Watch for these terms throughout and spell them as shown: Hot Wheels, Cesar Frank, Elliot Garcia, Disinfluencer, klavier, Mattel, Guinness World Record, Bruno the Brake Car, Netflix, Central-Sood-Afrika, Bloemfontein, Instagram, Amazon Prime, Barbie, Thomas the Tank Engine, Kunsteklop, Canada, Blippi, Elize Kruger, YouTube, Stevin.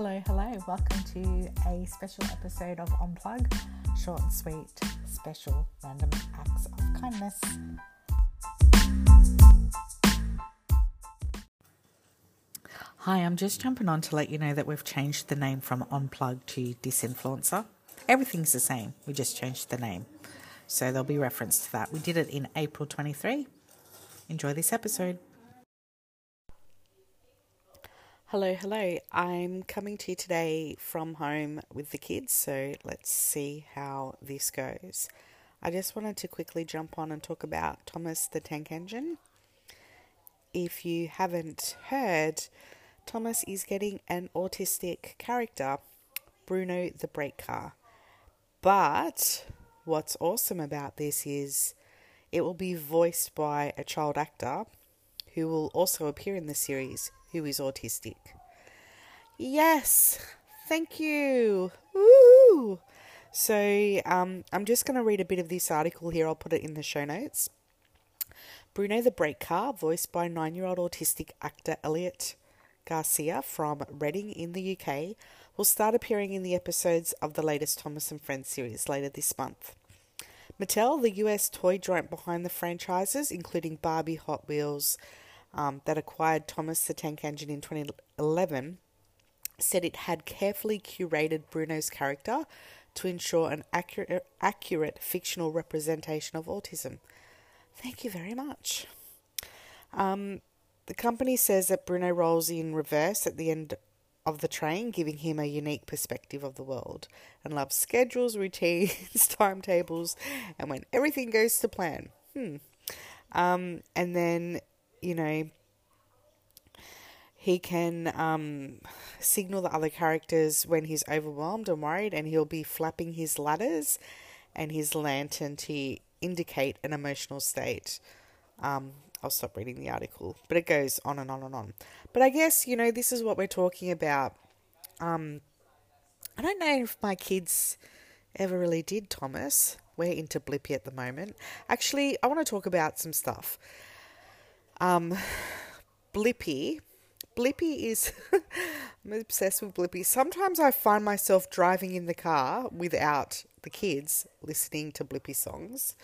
Hello, welcome to a special episode of Unplug, short and sweet, special random acts of kindness. Hi, I'm just jumping on to let you know that we've changed the name from Unplug to Disinfluencer. Everything's the same, we just changed the name. So there'll be reference to that. We did it in April 23. Enjoy this episode. Hello. I'm coming to you today from home with the kids, so let's see how this goes. I just wanted to quickly jump on and talk about Thomas the Tank Engine. If you haven't heard, Thomas is getting an autistic character, Bruno the Brake Car. But what's awesome about this is it will be voiced by a child actor who will also appear in the series, who is autistic. Yes, thank you. Woo! So I'm just going to read a bit of this article here. I'll put it in the show notes. Bruno the Brake Car, voiced by 9-year-old autistic actor Elliot Garcia from Reading in the UK, will start appearing in the episodes of the latest Thomas and Friends series later this month. Mattel, the US toy giant behind the franchises, including Barbie, Hot Wheels, that acquired Thomas the Tank Engine in 2011, said it had carefully curated Bruno's character to ensure an accurate fictional representation of autism. Thank you very much. The company says that Bruno rolls in reverse at the end of the train, giving him a unique perspective of the world, and loves schedules, routines, timetables, and when everything goes to plan. And then, you know, he can signal the other characters when he's overwhelmed and worried, and he'll be flapping his ladders and his lantern to indicate an emotional state. I'll stop reading the article, but it goes on and on and on. But I guess, you know, this is what we're talking about. I don't know if my kids ever really did Thomas. We're into Blippi at the moment. Actually, I want to talk about some stuff. Blippi is, I'm obsessed with Blippi. Sometimes I find myself driving in the car without the kids listening to Blippi songs.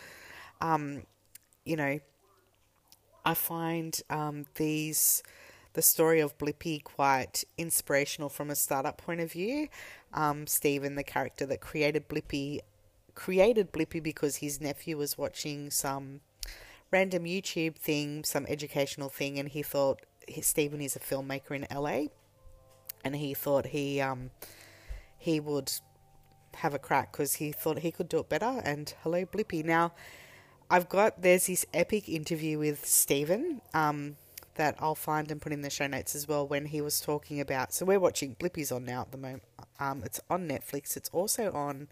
You know, I find, the story of Blippi quite inspirational from a startup point of view. Stevin, the character that created Blippi because his nephew was watching some random YouTube thing, some educational thing, and he thought Stephen is a filmmaker in LA, and he thought he would have a crack because he thought he could do it better. And hello, Blippi. Now, there's this epic interview with Stephen that I'll find and put in the show notes as well, when he was talking about. So we're watching Blippi's on now at the moment. It's on Netflix. It's also on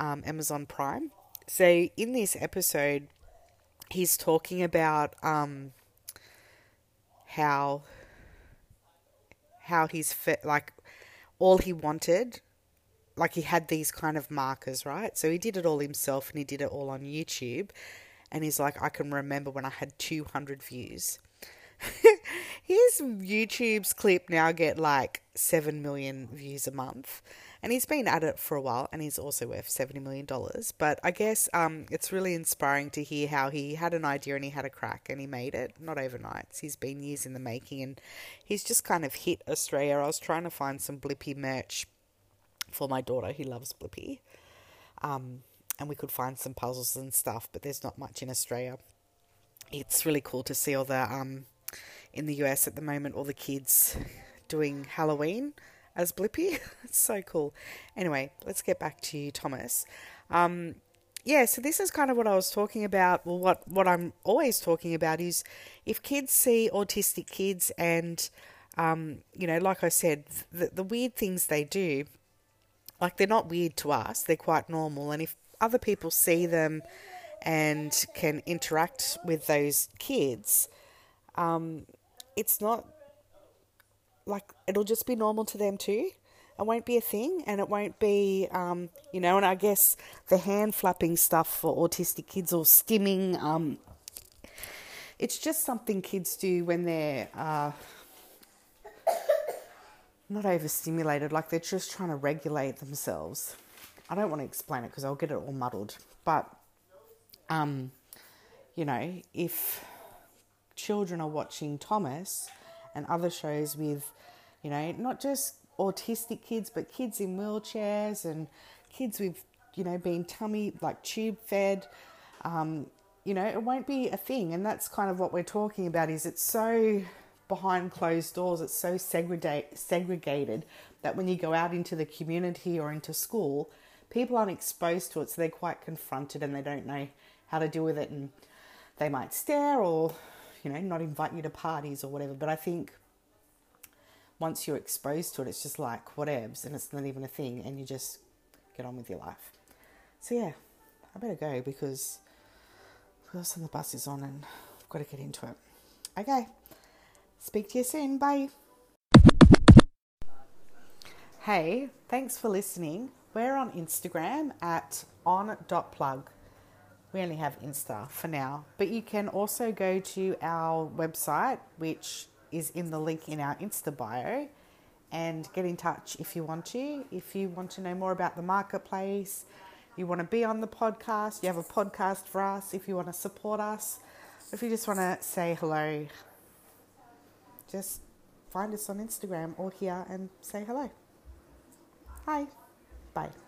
Amazon Prime. So in this episode, he's talking about how he's fit, like all he wanted, like he had these kind of markers, right? So he did it all himself and he did it all on YouTube. And he's like, I can remember when I had 200 views. His YouTube's clip now get like 7 million views a month. And he's been at it for a while, and he's also worth $70 million. But I guess it's really inspiring to hear how he had an idea and he had a crack and he made it. Not overnight. He's been years in the making, and he's just kind of hit Australia. I was trying to find some Blippi merch for my daughter, who loves Blippi. And we could find some puzzles and stuff, but there's not much in Australia. It's really cool to see all the, in the US at the moment, all the kids doing Halloween as Blippi. It's so cool. Anyway, let's get back to you, Thomas. So this is kind of what I was talking about. Well, what I'm always talking about is if kids see autistic kids and, you know, like I said, the weird things they do, like they're not weird to us, they're quite normal. And if other people see them and can interact with those kids, it's not, like, it'll just be normal to them too. It won't be a thing, and it won't be, you know, and I guess the hand flapping stuff for autistic kids, or stimming. It's just something kids do when they're not overstimulated, like they're just trying to regulate themselves. I don't want to explain it because I'll get it all muddled. But, you know, if children are watching Thomas and other shows with, you know, not just autistic kids, but kids in wheelchairs and kids with, you know, being tummy, like tube fed, you know, it won't be a thing. And that's kind of what we're talking about, is it's so behind closed doors, it's so segregated that when you go out into the community or into school, people aren't exposed to it, so they're quite confronted and they don't know how to deal with it, and they might stare or, you know, not invite you to parties or whatever. But I think once you're exposed to it, it's just like whatevs, and it's not even a thing, and you just get on with your life. So yeah, I better go because who else on the bus is on, and I've got to get into it. Okay, speak to you soon. Bye. Hey, thanks for listening. We're on Instagram at on.plug. We only have Insta for now, but you can also go to our website, which is in the link in our Insta bio, and get in touch if you want to. If you want to know more about the marketplace, you want to be on the podcast, you have a podcast for us, if you want to support us, if you just want to say hello, just find us on Instagram or here and say hello. Hi. Bye.